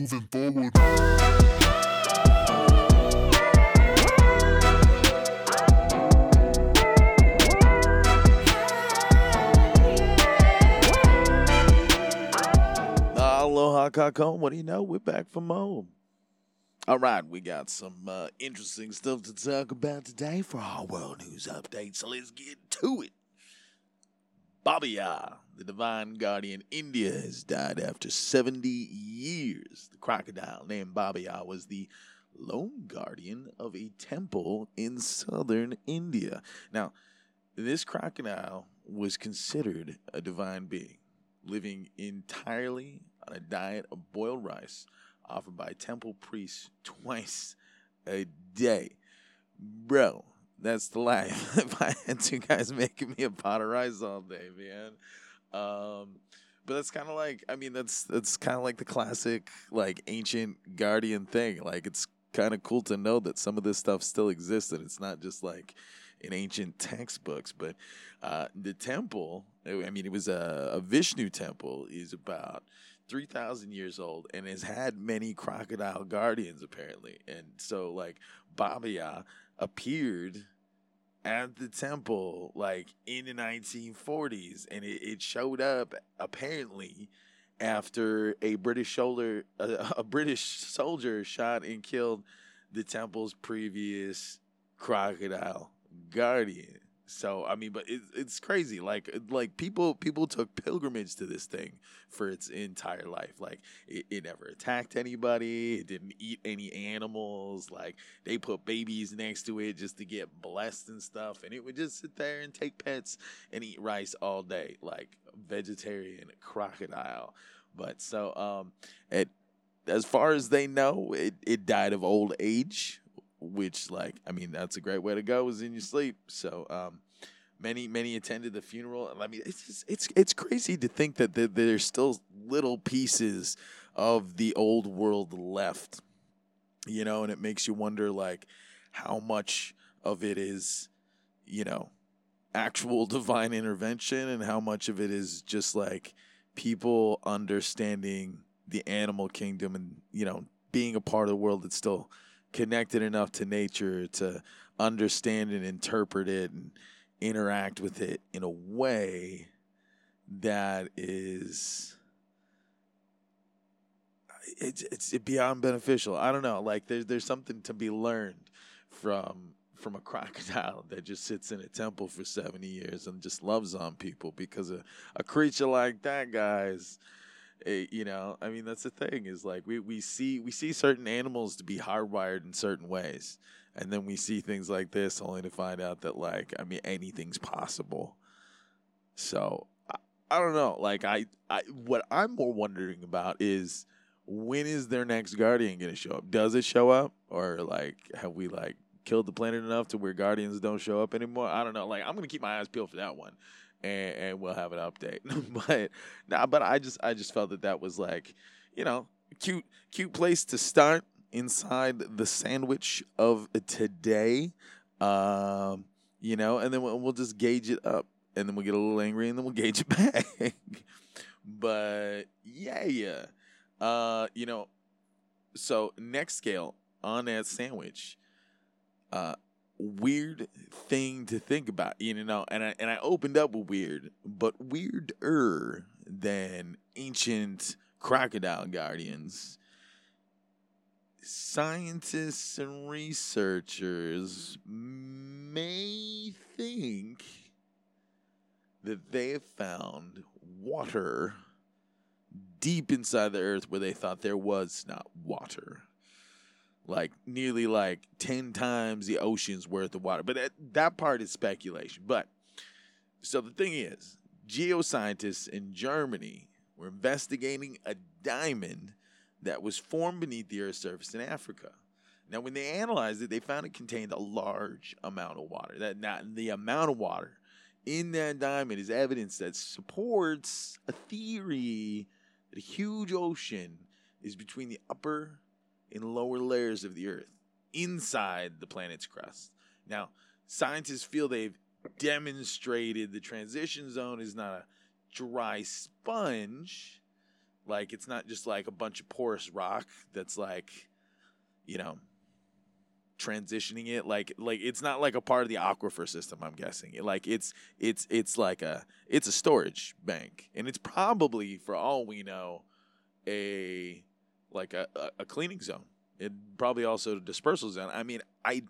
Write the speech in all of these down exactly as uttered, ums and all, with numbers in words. moving forward. Aloha Kakon, what do you know? We're back from home. All right, we got some uh, interesting stuff to talk about today for our World News Update, so let's get to it. Babiya, the divine guardian India, has died after seventy years. The crocodile named Babiya was the lone guardian of a temple in southern India. Now, this crocodile was considered a divine being, living entirely on a diet of boiled rice offered by temple priests twice a day. Bro. That's the life. If I had two guys making me a pot of rice all day, man. Um, but that's kind of like, I mean, that's that's kind of like the classic, like, ancient guardian thing. Like, it's kind of cool to know that some of this stuff still exists, and it's not just, like, in ancient textbooks. But uh, the temple, I mean, it was a, a Vishnu temple, is about three thousand years old and has had many crocodile guardians, apparently. And so, like, Babiya appeared at the temple, like, in the nineteen forties, and it, it showed up apparently after a British soldier, a, a British soldier, shot and killed the temple's previous crocodile guardian. So I mean, but it, it's crazy. Like, like people people took pilgrimage to this thing for its entire life. Like, it, it never attacked anybody. It didn't eat any animals. Like, they put babies next to it just to get blessed and stuff. And it would just sit there and take pets and eat rice all day, like vegetarian crocodile. But so, um, it, as far as they know, it, it died of old age. Which, like, I mean, that's a great way to go, is in your sleep. So, um, many, many attended the funeral. I mean, it's just, it's it's crazy to think that there, there's still little pieces of the old world left, you know, and it makes you wonder, like, how much of it is, you know, actual divine intervention and how much of it is just, like, people understanding the animal kingdom and, you know, being a part of the world that's still connected enough to nature to understand and interpret it and interact with it in a way that is it's it's beyond beneficial. I don't know. Like, there's there's something to be learned from from a crocodile that just sits in a temple for seventy years and just loves on people, because a, a creature like that, guys. It, you know, I mean, that's the thing, is like we, we see we see certain animals to be hardwired in certain ways. And then we see things like this only to find out that, like, I mean, anything's possible. So I, I don't know. Like, I, I what I'm more wondering about is, when is their next guardian going to show up? Does it show up? Or, like, have we, like, killed the planet enough to where guardians don't show up anymore? I don't know. Like, I'm going to keep my eyes peeled for that one. And, and we'll have an update. but nah, but I just I just felt that that was, like, you know, cute cute place to start inside the sandwich of today, um, you know, and then we'll, we'll just gauge it up, and then we'll get a little angry, and then we'll gauge it back. But yeah, yeah, uh, you know, so next scale on that sandwich, uh. Weird thing to think about, you know, and I and I opened up with weird, but weirder than ancient crocodile guardians. Scientists and researchers may think that they have found water deep inside the earth where they thought there was not water. Like, nearly, like, ten times the ocean's worth of water. But that, that part is speculation. But, so the thing is, geoscientists in Germany were investigating a diamond that was formed beneath the Earth's surface in Africa. Now, when they analyzed it, they found it contained a large amount of water. That not the amount of water in that diamond is evidence that supports a theory that a huge ocean is between the upper in lower layers of the Earth, inside the planet's crust. Now, scientists feel they've demonstrated the transition zone is not a dry sponge, Like, it's not just like a bunch of porous rock that's like, you know, transitioning it. Like, like it's not like a part of the aquifer system, I'm guessing. Like, it's it's it's like a it's a storage bank, and it's probably, for all we know, a like a, a cleaning zone. It probably also a dispersal zone. I mean, I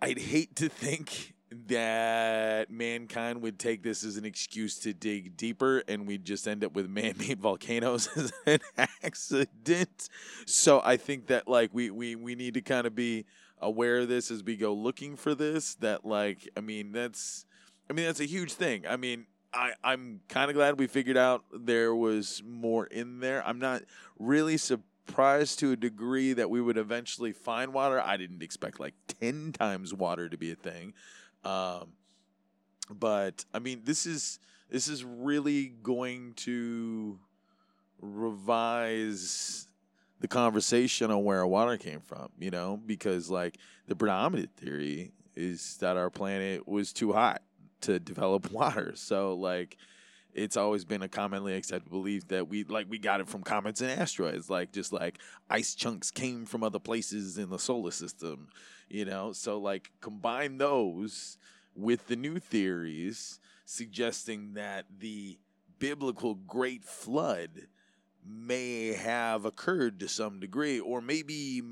I'd hate to think that mankind would take this as an excuse to dig deeper, and we'd just end up with man-made volcanoes as an accident. So I think that, like, we, we, we need to kind of be aware of this as we go looking for this, that, like, I mean, that's, I mean, that's a huge thing. I mean, I, I'm kind of glad we figured out there was more in there. I'm not really surprised to a degree that we would eventually find water. I didn't expect, like, ten times water to be a thing. Um, but I mean, this is, this is really going to revise the conversation on where our water came from, you know, because, like, the predominant theory is that our planet was too hot to develop water. So, like, it's always been a commonly accepted belief that we, like, we got it from comets and asteroids, like, just like ice chunks came from other places in the solar system, you know? So, like, combine those with the new theories suggesting that the biblical Great Flood may have occurred to some degree, or maybe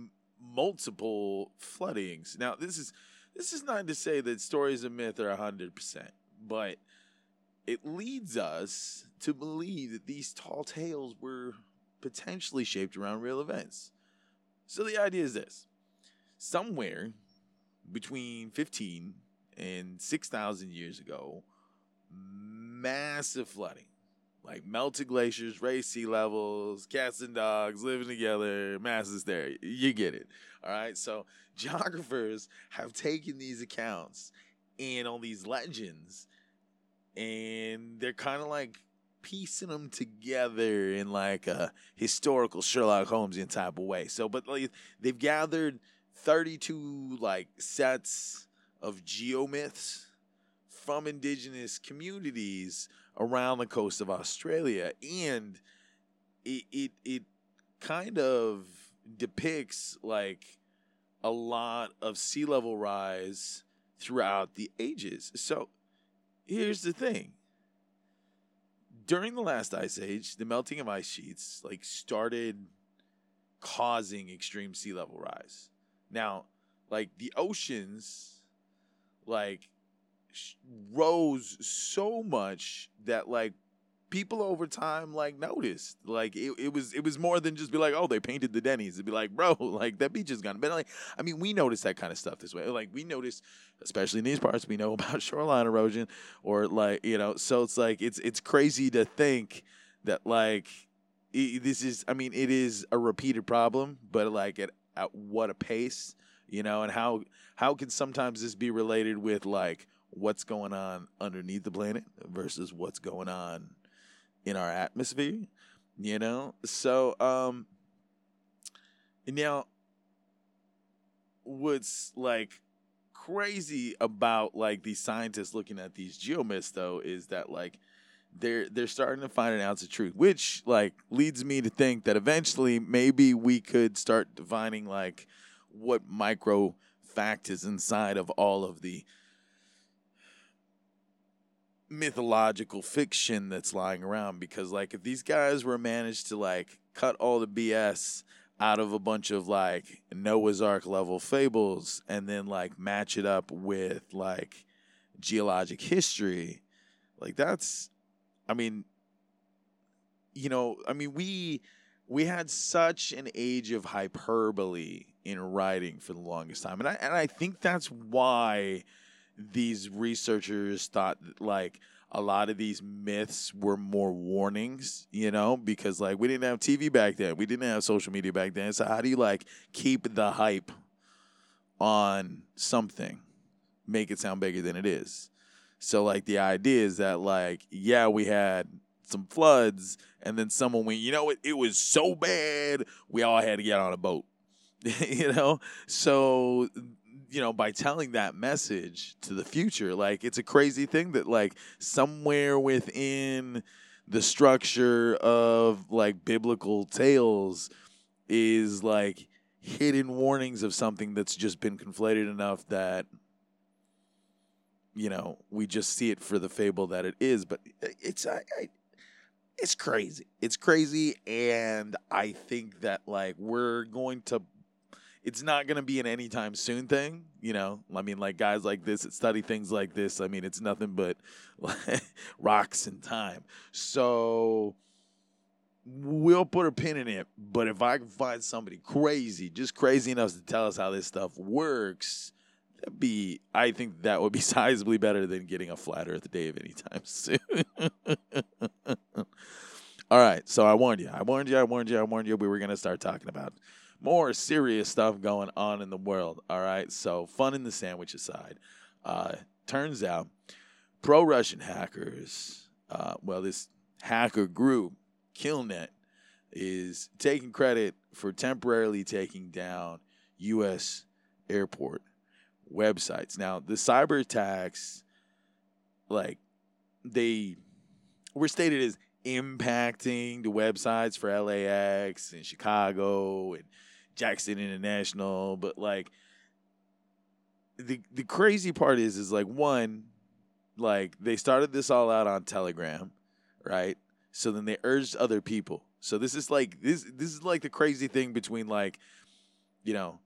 multiple floodings. Now, this is, this is not to say that stories of myth are one hundred percent, but it leads us to believe that these tall tales were potentially shaped around real events. So the idea is this. Somewhere between fifteen and six thousand years ago, massive flooding, like melted glaciers, raised sea levels, cats and dogs living together, mass hysteria. You get it. All right. So geographers have taken these accounts and all these legends, and they're kind of like piecing them together in like a historical Sherlock Holmesian type of way. So, but like, they've gathered thirty-two like sets of geomyths from indigenous communities around the coast of Australia, and it it, it kind of depicts like a lot of sea level rise throughout the ages. So, here's the thing. During the last ice age, the melting of ice sheets like started causing extreme sea level rise. Now, like, the oceans like sh- rose so much that, like, people over time like noticed. Like, it, it was it was more than just be like, oh, they painted the Denny's. It'd be like, bro, like, that beach is gone. But, like, I mean, we notice that kind of stuff this way. Like, we notice, especially in these parts, we know about shoreline erosion, or, like, you know. So it's like it's it's crazy to think that, like, it, this is. I mean, it is a repeated problem, but, like, at at what a pace, you know, and how how can sometimes this be related with, like, what's going on underneath the planet versus what's going on in our atmosphere, you know? So, um, now, what's, like, crazy about, like, these scientists looking at these geomyths, though, is that, like, they're they're starting to find an ounce of truth, which, like, leads me to think that eventually maybe we could start defining, like, what micro fact is inside of all of the mythological fiction that's lying around. Because, like, if these guys were managed to, like, cut all the B S out of a bunch of, like, Noah's Ark level fables and then, like, match it up with, like, geologic history, like, that's, I mean, you know, I mean, we we had such an age of hyperbole in writing for the longest time, and I and I think that's why these researchers thought that, like, a lot of these myths were more warnings, you know, because, like, we didn't have T V back then. We didn't have social media back then. So how do you, like, keep the hype on something, make it sound bigger than it is? So, like, the idea is that, like, yeah, we had some floods, and then someone went, you know what, it was so bad, we all had to get on a boat, you know? So, you know, by telling that message to the future, like, it's a crazy thing that, like, somewhere within the structure of like biblical tales is like hidden warnings of something that's just been conflated enough that, you know, we just see it for the fable that it is. But it's I, I, it's crazy. It's crazy, and I think that like we're going to. It's not going to be an anytime soon thing, you know? I mean, like, guys like this that study things like this, I mean, it's nothing but like, rocks in time. So we'll put a pin in it, but if I can find somebody crazy, just crazy enough to tell us how this stuff works, that'd be, I think that would be sizably better than getting a flat earth day of anytime soon. All right, so I warned you. I warned you, I warned you, I warned you. We were going to start talking about more serious stuff going on in the world, all right? So fun in the sandwich aside, uh, turns out pro-Russian hackers, uh, well, this hacker group, Killnet, is taking credit for temporarily taking down U S airport websites. Now, the cyber attacks, like, they were stated as impacting the websites for L A X and Chicago and Jackson International, but like the the crazy part is is like one, like they started this all out on Telegram, right? So then they urged other people. So this is like this this is like the crazy thing between like, you know,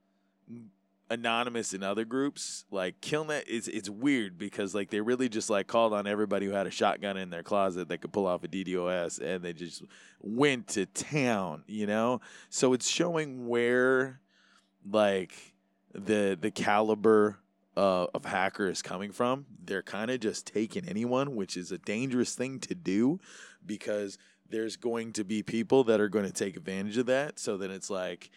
Anonymous and other groups. Like Killnet, it's it's weird because like they really just like called on everybody who had a shotgun in their closet that could pull off a D DoS, and they just went to town, you know? So it's showing where like the the caliber uh, of hacker is coming from. They're kind of just taking anyone, which is a dangerous thing to do because there's going to be people that are going to take advantage of that. So then it's like,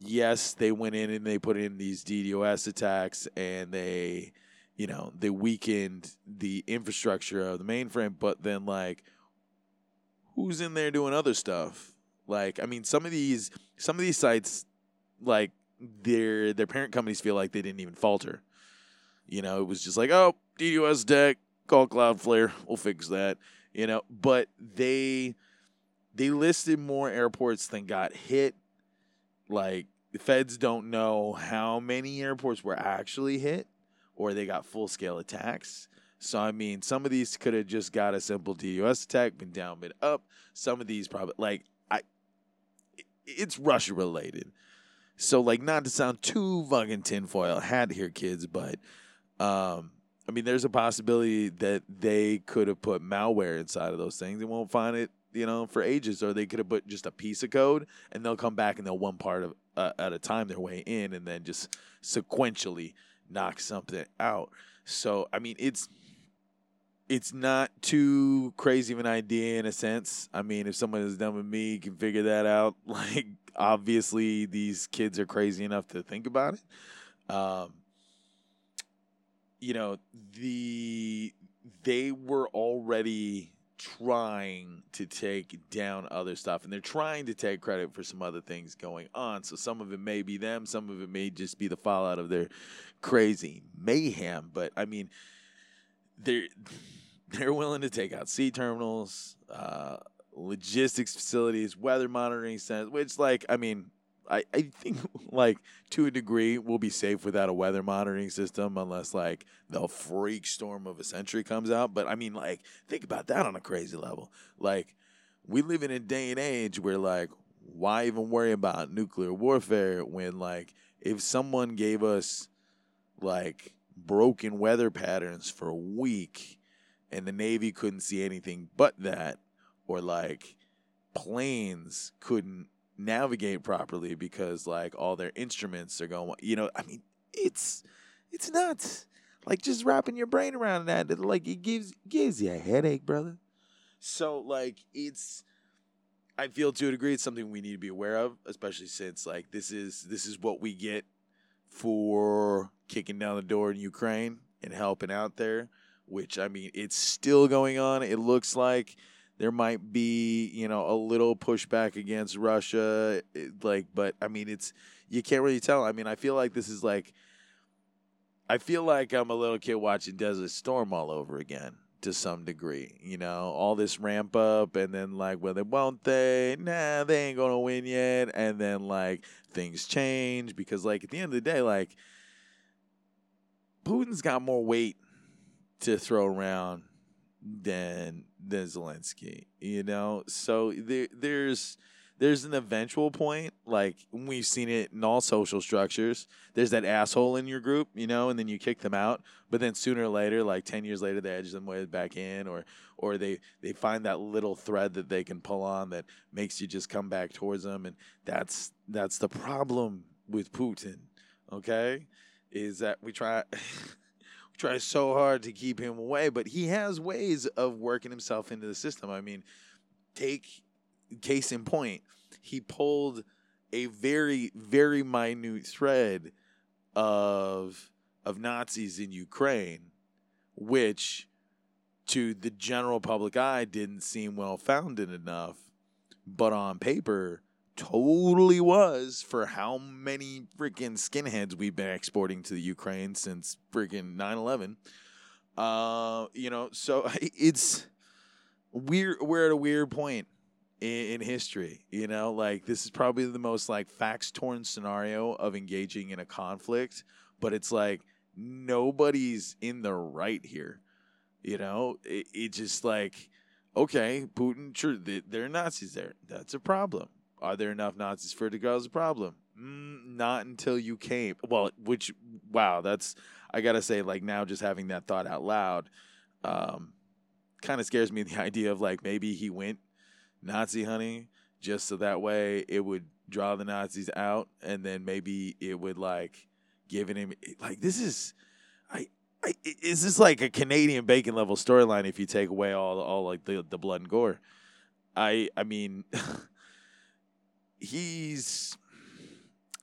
yes, they went in and they put in these DDoS attacks, and they, you know, they weakened the infrastructure of the mainframe. But then, like, who's in there doing other stuff? Like, I mean, some of these, some of these sites, like their their parent companies feel like they didn't even falter. You know, it was just like, oh, DDoS deck, call Cloudflare, we'll fix that. You know, but they they listed more airports than got hit. Like, the feds don't know how many airports were actually hit or they got full-scale attacks. So, I mean, some of these could have just got a simple DDoS attack, been down, been up. Some of these probably, like, I, it's Russia-related. So, like, not to sound too fucking tinfoil hat here, kids, but, um, I mean, there's a possibility that they could have put malware inside of those things. They won't find it, you know, for ages, or they could have put just a piece of code, and they'll come back and they'll one part of uh, at a time their way in, and then just sequentially knock something out. So, I mean, it's it's not too crazy of an idea in a sense. I mean, if someone is dumb with me can figure that out, like obviously these kids are crazy enough to think about it. Um, you know, the they were already trying to take down other stuff, and they're trying to take credit for some other things going on. So some of it may be them, some of it may just be the fallout of their crazy mayhem. But I mean, they're they're willing to take out sea terminals, uh, logistics facilities, weather monitoring centers, which, like, I mean, I, I think, like, to a degree, we'll be safe without a weather monitoring system unless, like, the freak storm of a century comes out. But, I mean, like, think about that on a crazy level. Like, we live in a day and age where, like, why even worry about nuclear warfare when, like, if someone gave us, like, broken weather patterns for a week and the Navy couldn't see anything but that, or, like, planes couldn't navigate properly because like all their instruments are going, you know, I mean, it's it's nuts. Like, just wrapping your brain around that, like, it gives gives you a headache, brother. So like it's, I feel to a degree it's something we need to be aware of, especially since like this is this is what we get for kicking down the door in Ukraine and helping out there, which, I mean, it's still going on. It looks like there might be, you know, a little pushback against Russia, like, but, I mean, it's, you can't really tell. I mean, I feel like this is, like, I feel like I'm a little kid watching Desert Storm all over again. to some degree, you know, all this ramp up and then like, well, they won't they? Nah, they ain't going to win yet. And then like things change because like at the end of the day, like Putin's got more weight to throw around than, than Zelensky, you know? So there, there's, there's an eventual point, like we've seen it in all social structures. There's that asshole in your group, you know, and then you kick them out. But then sooner or later, like ten years later, they edge them way back in, or or they, they find that little thread that they can pull on that makes you just come back towards them. And that's that's the problem with Putin, okay, is that we try we try so hard to keep him away. But he has ways of working himself into the system. I mean, take... Case in point, he pulled a very, very minute thread of of Nazis in Ukraine, which to the general public eye didn't seem well-founded enough, but on paper totally was for how many freaking skinheads we've been exporting to the Ukraine since freaking nine eleven. Uh, you know, so it's we're we're at a weird point in history, you know, like this is probably the most like facts torn scenario of engaging in a conflict, but it's like nobody's in the right here, you know. It, it just like, okay, Putin, sure, they, there are Nazis there. That's a problem. Are there enough Nazis for it to cause a problem? Mm, not until you came. Well, which wow, that's I gotta say, like now just having that thought out loud, um, kind of scares me the idea of like maybe he went Nazi hunting, just so that way it would draw the Nazis out, and then maybe it would like give him like this is, I, I is this like a Canadian Bacon level storyline if you take away all all like the, the blood and gore. I I mean, he's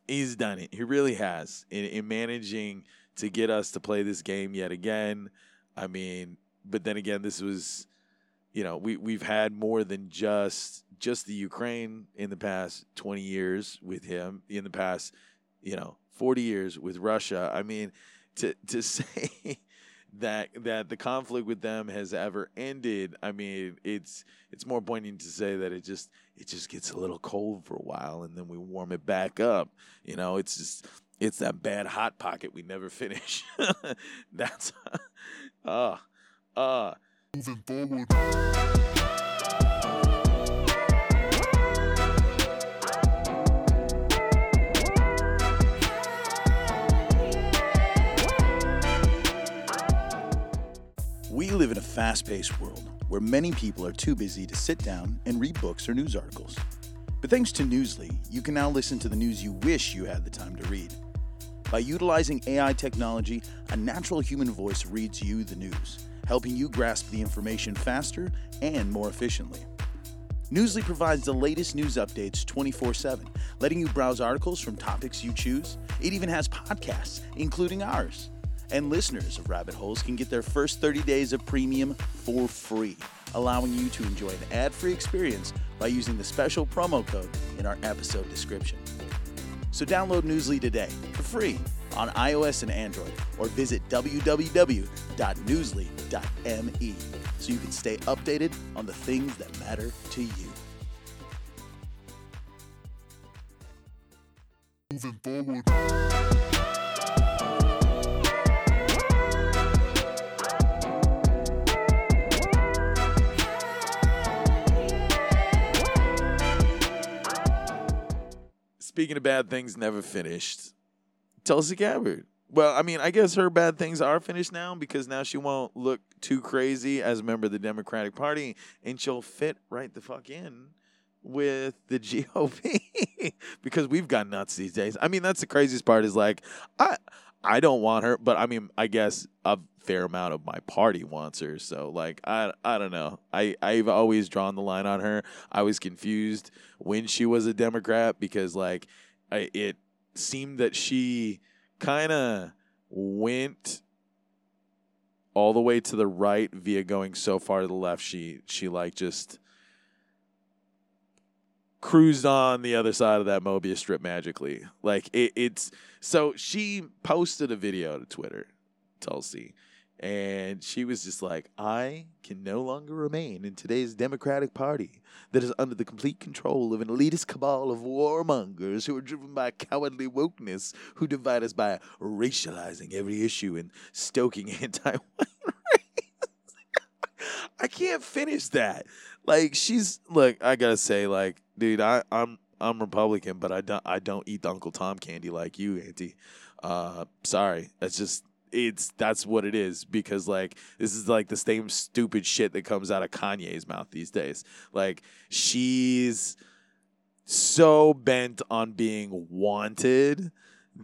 he's done it. He really has in, in managing to get us to play this game yet again. I mean, but then again, this was. You know, we, we've had more than just just the Ukraine in the past twenty years with him, in the past, you know, forty years with Russia. I mean, to to say that that the conflict with them has ever ended, I mean, it's it's more poignant to say that it just it just gets a little cold for a while and then we warm it back up. You know, it's just it's that bad hot pocket we never finish. That's uh uh Moving forward. We live in a fast-paced world where many people are too busy to sit down and read books or news articles. But thanks to Newsly, you can now listen to the news you wish you had the time to read. By utilizing A I technology, a natural human voice reads you the news, helping you grasp the information faster and more efficiently. Newsly provides the latest news updates twenty-four seven, letting you browse articles from topics you choose. It even has podcasts, including ours. And listeners of Rabbit Holes can get their first thirty days of premium for free, allowing you to enjoy an ad-free experience by using the special promo code in our episode description. So download Newsly today for free on iOS and Android, or visit w w w dot newsly dot m e so you can stay updated on the things that matter to you. Moving forward. Speaking of bad things never finished, Tulsi Gabbard. Well, I mean, I guess her bad things are finished now because now she won't look too crazy as a member of the Democratic Party, and she'll fit right the fuck in with the G O P because we've got nuts these days. I mean, that's the craziest part is like, I I don't want her, but I mean, I guess a fair amount of my party wants her. So, like, I I don't know. I, I've always drawn the line on her. I was confused when she was a Democrat because, like, I, it seemed that she kind of went all the way to the right via going so far to the left. She, she like, just cruised on the other side of that Mobius strip magically. Like, it, it's... So, she posted a video to Twitter, Tulsi, And she was just like, I can no longer remain in today's Democratic Party that is under the complete control of an elitist cabal of warmongers who are driven by cowardly wokeness, who divide us by racializing every issue and stoking anti-white race. I can't finish that. Like, she's, look, I gotta say, like, dude, I, I'm I'm Republican, but I don't, I don't eat the Uncle Tom candy like you, Auntie. Uh, sorry, that's just... It's that's what it is, because like this is like the same stupid shit that comes out of Kanye's mouth these days. Like, she's so bent on being wanted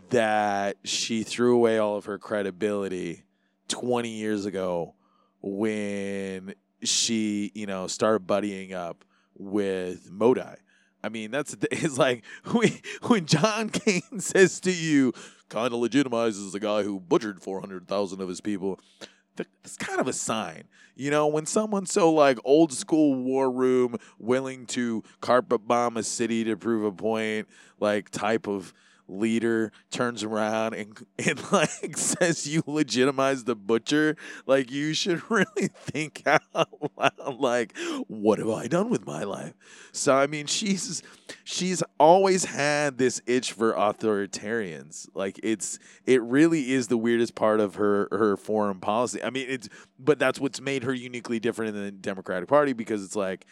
that she threw away all of her credibility twenty years ago when she, you know, started buddying up with Modi. I mean, that's it's like when John Cain says to you, kind of legitimizes the guy who butchered four hundred thousand of his people. That's kind of a sign. You know, when someone's so, like, old school war room, willing to carpet bomb a city to prove a point, like, type of leader turns around and, and like, says you legitimize the butcher, like, you should really think out loud, like, what have I done with my life? So, I mean, she's she's always had this itch for authoritarians. Like, it's it really is the weirdest part of her, her foreign policy. I mean, it's but that's what's made her uniquely different in the Democratic Party, because it's like,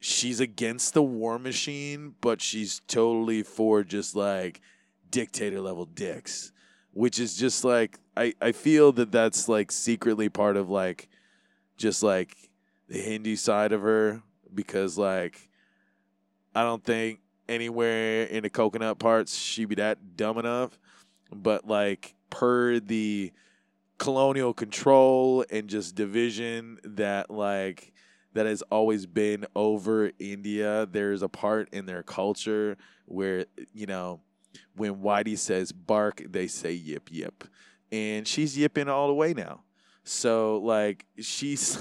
she's against the war machine, but she's totally for just, like, dictator-level dicks, which is just, like, I, I feel that that's, like, secretly part of, like, just, like, the Hindi side of her, because, like, I don't think anywhere in the coconut parts she be that dumb enough, but, like, per the colonial control and just division that, like, that has always been over India. There's a part in their culture where, you know, when Whitey says bark, they say yip, yip. And she's yipping all the way now. So, like, she's...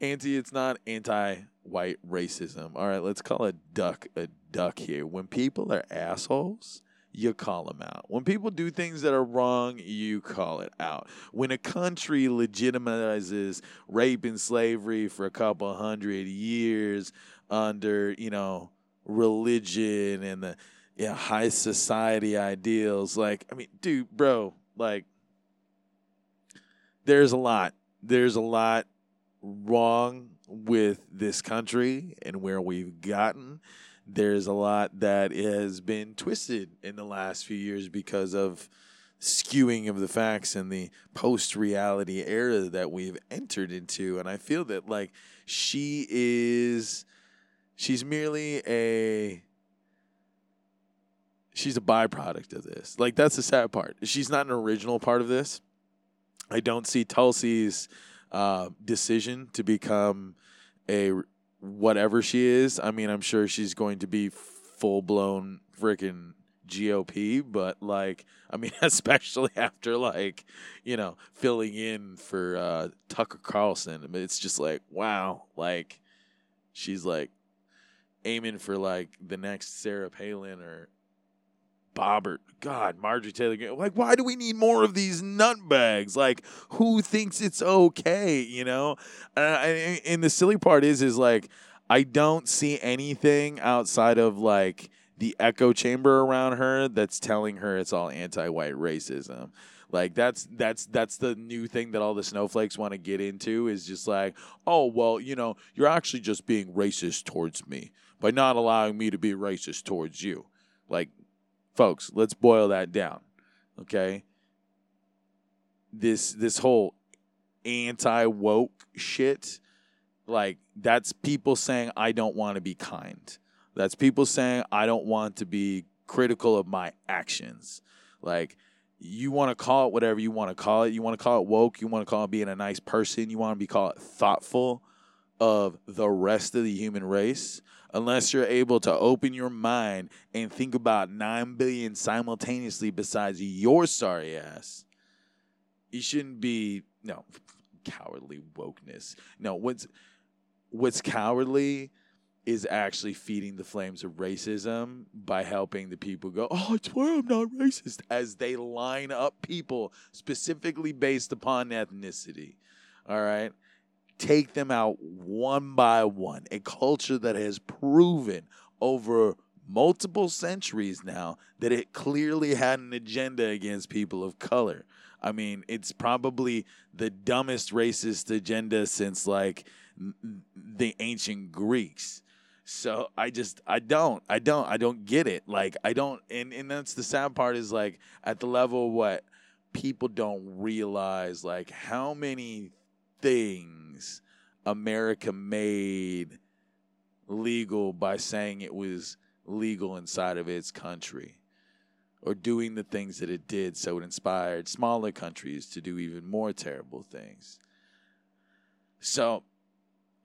Auntie, it's not anti-white racism. All right, let's call a duck a duck here. When people are assholes... you call them out. When people do things that are wrong, you call it out. When a country legitimizes rape and slavery for a couple hundred years under, you know, religion and the you know, high society ideals, like, I mean, dude, bro, like, there's a lot. There's a lot wrong with this country and where we've gotten. There's a lot that has been twisted in the last few years because of skewing of the facts and the post-reality era that we've entered into. And I feel that, like, she is, she's merely a, she's a byproduct of this. Like, that's the sad part. She's not an original part of this. I don't see Tulsi's uh, decision to become a... whatever she is. I mean, I'm sure she's going to be full-blown freaking G O P, but, like, I mean, especially after, like, you know, filling in for uh, Tucker Carlson. I mean, it's just like, wow, like, she's, like, aiming for, like, the next Sarah Palin or Bobbert. God, Marjorie Taylor. Like, why do we need more of these nutbags? Like, who thinks it's okay, you know? Uh, and, and the silly part is, is like, I don't see anything outside of, like, the echo chamber around her that's telling her it's all anti-white racism. Like, that's that's that's the new thing that all the snowflakes want to get into is just like, oh, well, you know, you're actually just being racist towards me by not allowing me to be racist towards you. Like, folks, let's boil that down, okay? This this whole anti-woke shit, like, that's people saying, I don't want to be kind. That's people saying, I don't want to be critical of my actions. Like, you want to call it whatever you want to call it. You want to call it woke. You want to call it being a nice person. You want to be called thoughtful of the rest of the human race. Unless you're able to open your mind and think about nine billion simultaneously besides your sorry ass, you shouldn't be, no, cowardly wokeness. No, what's what's cowardly is actually feeding the flames of racism by helping the people go, oh, I swear I'm not racist, as they line up people specifically based upon ethnicity. All right? Take them out one by one. A culture that has proven over multiple centuries now that it clearly had an agenda against people of color. I mean, it's probably the dumbest racist agenda since, like, the ancient Greeks. So I just, I don't, I don't, I don't get it. Like, I don't, and, and that's the sad part is, like, at the level of what people don't realize, like, how many things America made legal by saying it was legal inside of its country, or doing the things that it did so it inspired smaller countries to do even more terrible things. So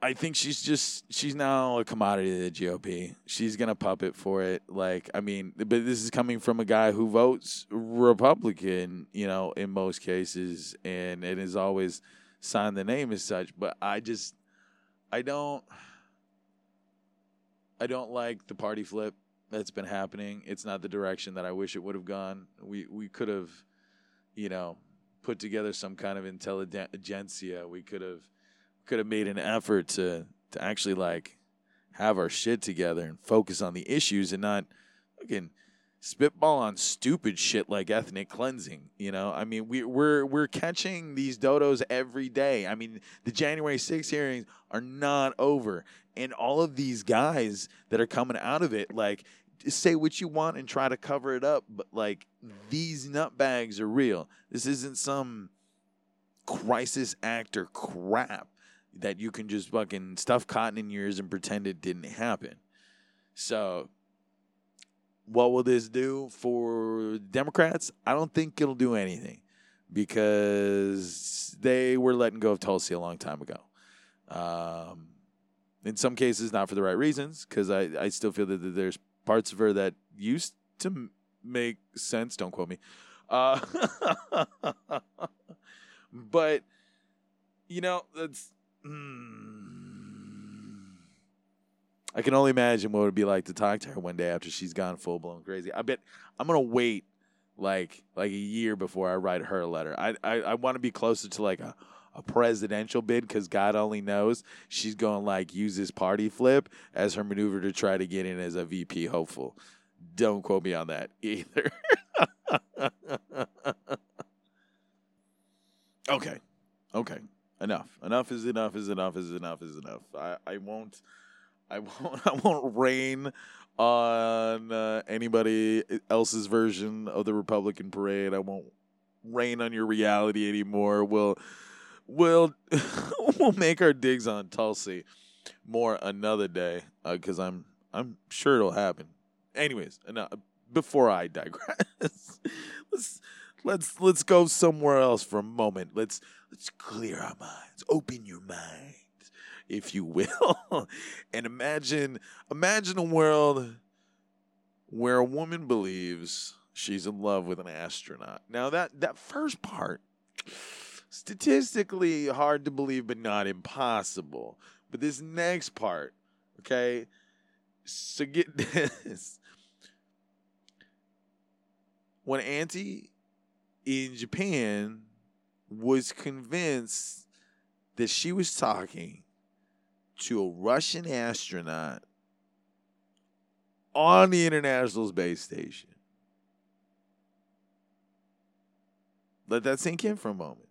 I think she's just, she's now a commodity of the G O P. She's going to puppet for it. Like, I mean, but this is coming from a guy who votes Republican, you know, in most cases, and it is always signed the name as such. But I just, I don't, I don't like the party flip that's been happening. It's not the direction that I wish it would have gone. We, we could have, you know, put together some kind of intelligentsia. We could have, could have made an effort to, to actually, like, have our shit together and focus on the issues and not fucking spitball on stupid shit like ethnic cleansing. You know, I mean, we, we're we're catching these dodos every day. I mean, the January sixth hearings are not over. And all of these guys that are coming out of it, like, say what you want and try to cover it up, but, like, these nutbags are real. This isn't some crisis actor crap that you can just fucking stuff cotton in your ears and pretend it didn't happen. So what will this do for Democrats? I don't think it'll do anything, because they were letting go of Tulsi a long time ago. Um, in some cases, not for the right reasons, because I, I still feel that there's parts of her that used to make sense. Don't quote me. Uh, but, you know, that's... I can only imagine what it would be like to talk to her one day after she's gone full-blown crazy. I bet I'm going to wait like like a year before I write her a letter. I I, I want to be closer to like a, a presidential bid, because God only knows she's going to like use this party flip as her maneuver to try to get in as a V P hopeful. Don't quote me on that either. Okay. Okay. Enough. Enough is enough is enough is enough is enough. I, I won't I won't I won't rain on uh, anybody else's version of the Republican parade. I won't rain on your reality anymore. We'll we'll we'll make our digs on Tulsi more another day, because uh, I'm I'm sure it'll happen. Anyways, enough, before I digress. let's let's let's go somewhere else for a moment. Let's Let's clear our minds. Open your mind, if you will, and imagine imagine a world where a woman believes she's in love with an astronaut. Now, that, that first part, statistically hard to believe, but not impossible. But this next part, okay, so get this. When Auntie in Japan was convinced that she was talking to a Russian astronaut on the International Space Station. Let that sink in for a moment.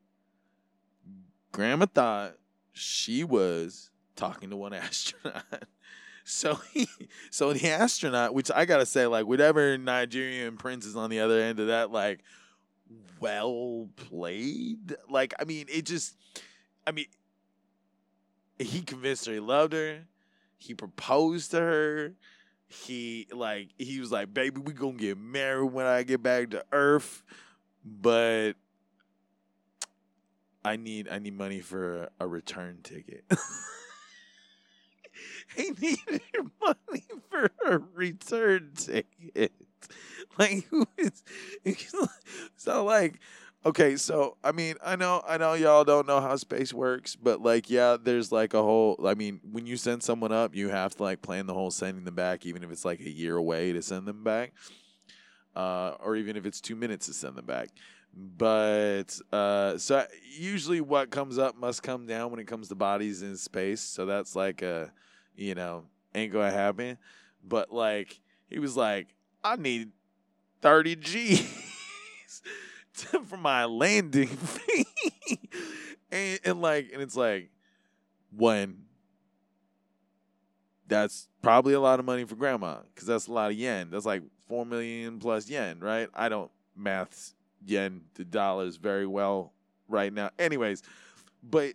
Grandma thought she was talking to one astronaut. So he, so the astronaut, which I gotta say, like, whatever Nigerian prince is on the other end of that, like, well played. Like, I mean, it just, I mean, he convinced her he loved her. He proposed to her. He, like, he was like, baby, we gonna get married when I get back to Earth. But I need, I need money for a return ticket. He needed money for a return ticket. Like, who is, it's not like, Okay, so, I mean, I know I know y'all don't know how space works, but, like, yeah, there's, like, a whole... I mean, when you send someone up, you have to, like, plan the whole sending them back, even if it's, like, a year away to send them back, uh, or even if it's two minutes to send them back. But, uh, so, usually what comes up must come down when it comes to bodies in space, so that's, like, a, you know, ain't gonna happen. But, like, he was like, I need thirty G's. For my landing fee. and, and like and it's like, when that's probably a lot of money for grandma, because that's a lot of yen. That's like four million plus yen, right? I don't math yen to dollars very well right now. Anyways, but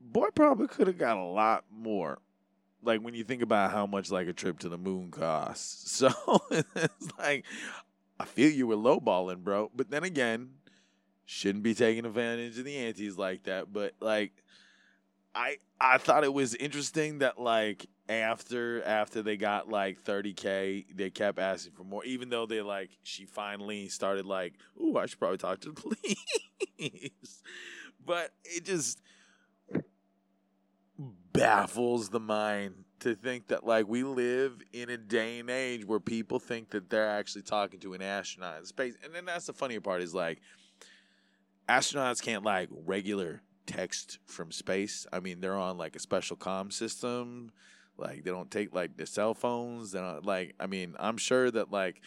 boy probably could have got a lot more. Like, when you think about how much, like, a trip to the moon costs. So, it's like, I feel you were lowballing, bro. But then again, shouldn't be taking advantage of the aunties like that. But, like, I I thought it was interesting that, like, after after they got, like, thirty K, they kept asking for more. Even though they, like, she finally started, like, ooh, I should probably talk to the police. But it just... baffles the mind to think that, like, we live in a day and age where people think that they're actually talking to an astronaut in space. And then that's the funnier part is, like, astronauts can't, like, regular text from space. I mean, they're on, like, a special comm system. Like, they don't take, like, their cell phones. They don't, like, I mean, I'm sure that, like,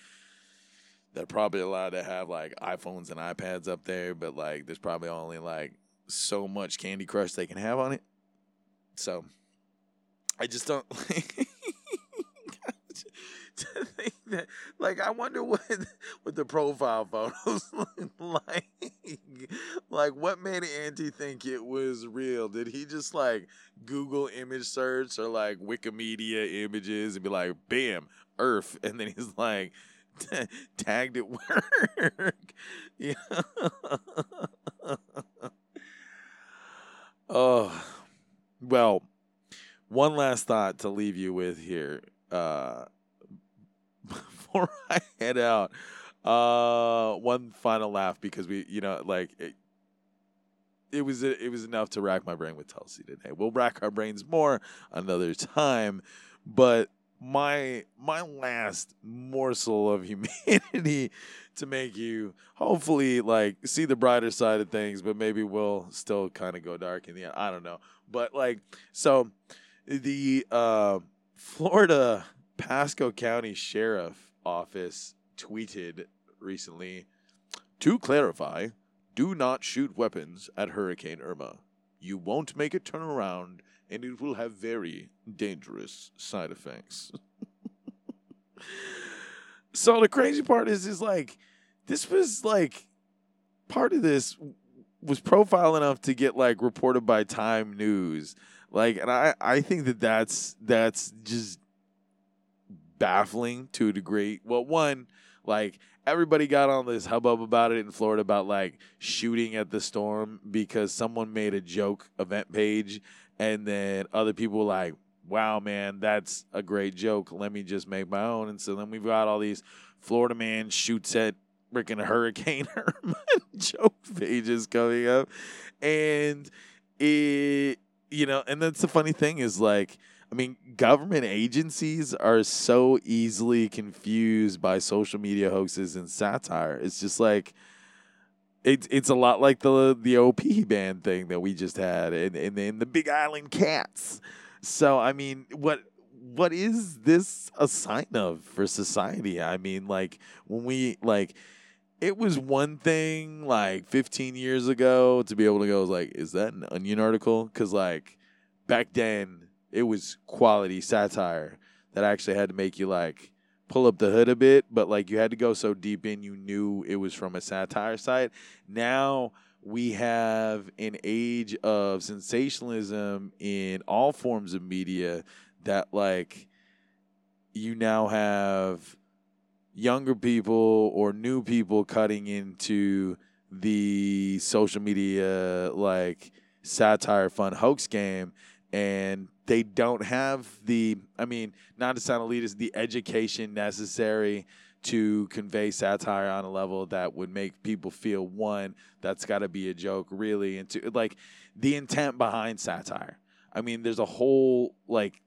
they're probably allowed to have, like, iPhones and iPads up there. But, like, there's probably only, like, so much Candy Crush they can have on it. So, I just don't, like, to think that, like, I wonder what, what the profile photos look like. Like, what made Auntie think it was real? Did he just, like, Google image search or, like, Wikimedia images and be like, bam, Earth, and then he's like, tagged at work. Yeah. Oh. Well, one last thought to leave you with here uh, before I head out. Uh, one final laugh because we, you know, like it, it was it was enough to rack my brain with Tulsi today. We'll rack our brains more another time, but my my last morsel of humanity to make you hopefully like see the brighter side of things, but maybe we'll still kind of go dark in the end. I don't know. But, like, so the uh, Florida Pasco County Sheriff Office tweeted recently, to clarify, do not shoot weapons at Hurricane Irma. You won't make it turn around, and it will have very dangerous side effects. So the crazy part is, is, like, this was, like, part of this was profile enough to get, like, reported by Time News. Like, and I, I think that that's, that's just baffling to a degree. Well, one, like, everybody got on this hubbub about it in Florida about, like, shooting at the storm because someone made a joke event page. And then other people were like, wow, man, that's a great joke. Let me just make my own. And so then we've got all these Florida man shoots at freaking Hurricane Irma joke pages coming up. And it, you know, and that's the funny thing is, like, I mean, government agencies are so easily confused by social media hoaxes and satire. It's just like, it's it's a lot like the the O P band thing that we just had and, and then the Big Island Cats. So, I mean, what what is this a sign of for society? I mean, like, when we, like, it was one thing, like, fifteen years ago to be able to go, like, is that an Onion article? Because, like, back then, it was quality satire that actually had to make you, like, pull up the hood a bit, but, like, you had to go so deep in you knew it was from a satire site. Now we have an age of sensationalism in all forms of media that, like, you now have younger people or new people cutting into the social media, like, satire fun hoax game, and they don't have the, I mean, not to sound elitist, the education necessary to convey satire on a level that would make people feel, one, that's got to be a joke, really, and two, like, the intent behind satire. I mean, there's a whole, like,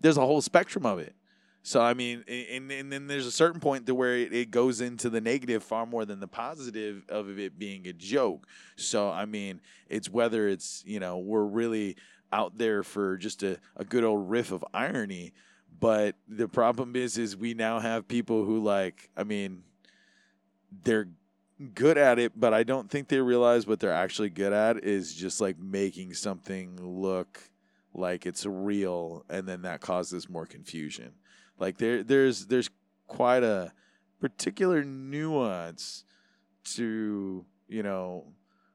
there's a whole spectrum of it. So, I mean, and, and then there's a certain point to where it, it goes into the negative far more than the positive of it being a joke. So, I mean, it's whether it's, you know, we're really out there for just a, a good old riff of irony. But the problem is, is we now have people who, like, I mean, they're good at it, but I don't think they realize what they're actually good at is just, like, making something look like it's real. And then that causes more confusion. Like, there, there's there's quite a particular nuance to, you know,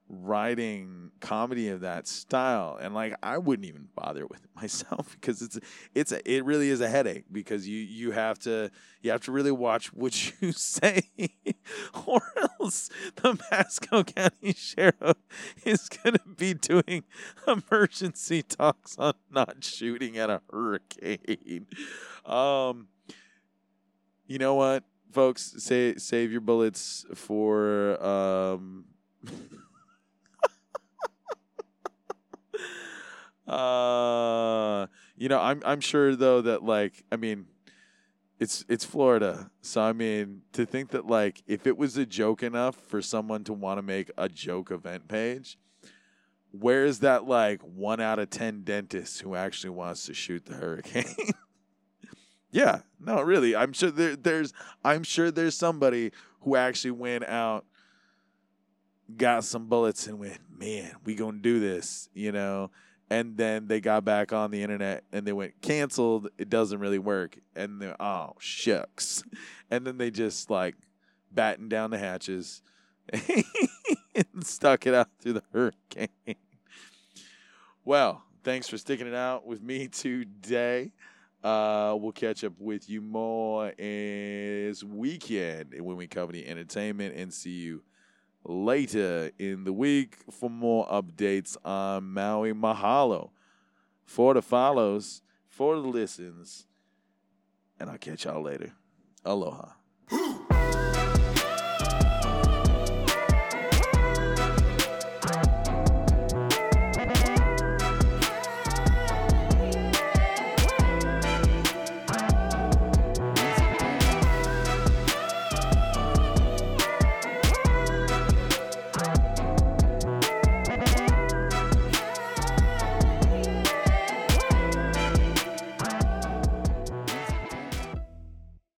writing comedy of that style. And, like, I wouldn't even bother with it myself because it's it's a, it really is a headache because you, you have to you have to really watch what you say or else the Pasco County Sheriff is going to be doing emergency talks on not shooting at a hurricane. Um, you know what, folks? Say, save your bullets for... Um, Uh, you know, I'm I'm sure though that, like, I mean, it's it's Florida, so I mean, to think that, like, if it was a joke enough for someone to want to make a joke event page, where is that, like, one out of ten dentists who actually wants to shoot the hurricane? Yeah, no, really, I'm sure there, there's I'm sure there's somebody who actually went out, got some bullets, and went, man, we gonna do this, you know. And then they got back on the internet and they went, canceled. It doesn't really work. And they're, oh, shucks. And then they just, like, batten down the hatches and stuck it out through the hurricane. Well, thanks for sticking it out with me today. Uh, we'll catch up with you more this weekend when we cover the entertainment, and see you later in the week for more updates on Maui. Mahalo for the follows, for the listens, and I'll catch y'all later. Aloha.